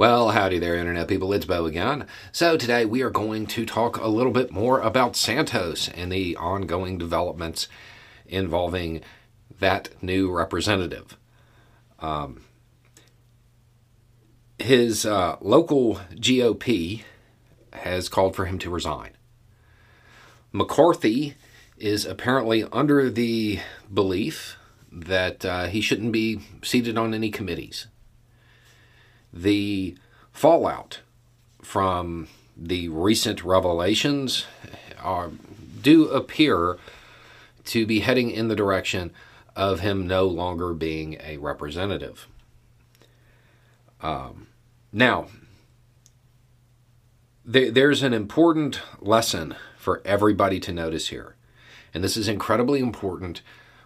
Well, howdy there, Internet people. It's Beau again. So today we are going to talk a little bit more about Santos and the ongoing developments involving that new representative. His local GOP has called for him to resign. McCarthy is apparently under the belief that he shouldn't be seated on any committees. The fallout from the recent revelations do appear to be heading in the direction of him no longer being a representative. Now, there's an important lesson for everybody to notice here. And this is incredibly important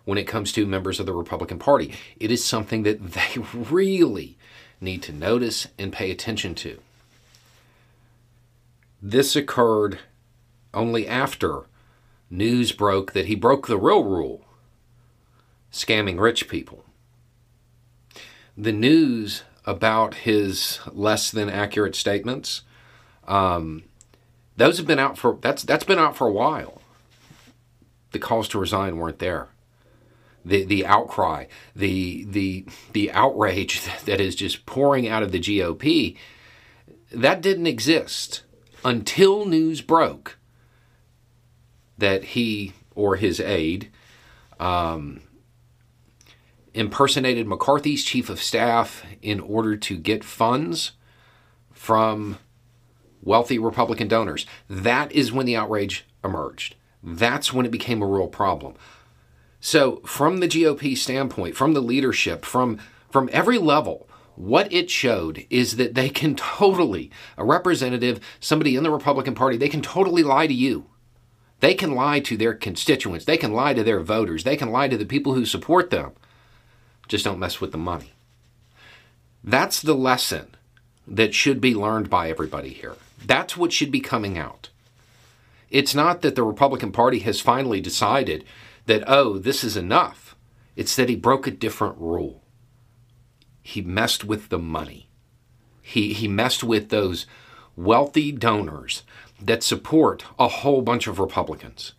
when it comes to members of the Republican Party. It is something that they really need to notice and pay attention to. This occurred only after news broke that he broke the real rule, scamming rich people. The news about his less than accurate statements, those have been out for that's been out for a while. The calls to resign weren't there. The outcry, the outrage that is just pouring out of the GOP, that didn't exist until news broke that he or his aide impersonated McCarthy's chief of staff in order to get funds from wealthy Republican donors. That is when the outrage emerged. That's when it became a real problem. So from the GOP standpoint, from the leadership, from every level, what it showed is that they can totally, a representative, somebody in the Republican Party, they can totally lie to you. They can lie to their constituents. They can lie to their voters. They can lie to the people who support them. Just don't mess with the money. That's the lesson that should be learned by everybody here. That's what should be coming out. It's not that the Republican Party has finally decided that, oh, this is enough. It's that he broke a different rule. He messed with the money. He messed with those wealthy donors that support a whole bunch of Republicans.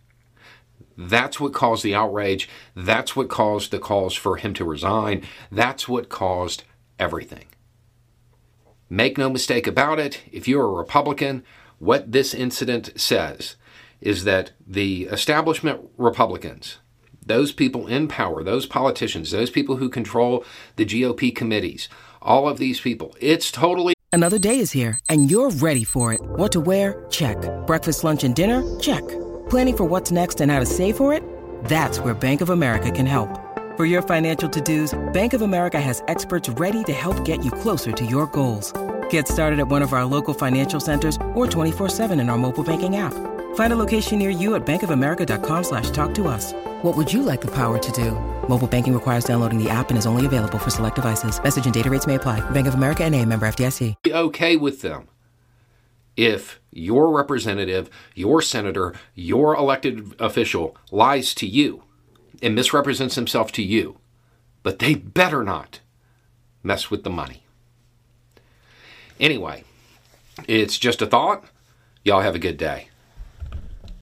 That's what caused the outrage. That's what caused the calls for him to resign. That's what caused everything. Make no mistake about it, if you're a Republican, what this incident says is that the establishment Republicans, those people in power, those politicians, those people who control the GOP committees, all of these people, it's totally... Another day is here, and you're ready for it. What to wear? Check. Breakfast, lunch, and dinner? Check. Planning for what's next and how to save for it? That's where Bank of America can help. For your financial to-dos, Bank of America has experts ready to help get you closer to your goals. Get started at one of our local financial centers or 24/7 in our mobile banking app. Find a location near you at bankofamerica.com/talktous. What would you like the power to do? Mobile banking requires downloading the app and is only available for select devices. Message and data rates may apply. Bank of America NA, member FDIC. Be okay with them if your representative, your senator, your elected official lies to you and misrepresents himself to you, but they better not mess with the money. Anyway, it's just a thought. Y'all have a good day.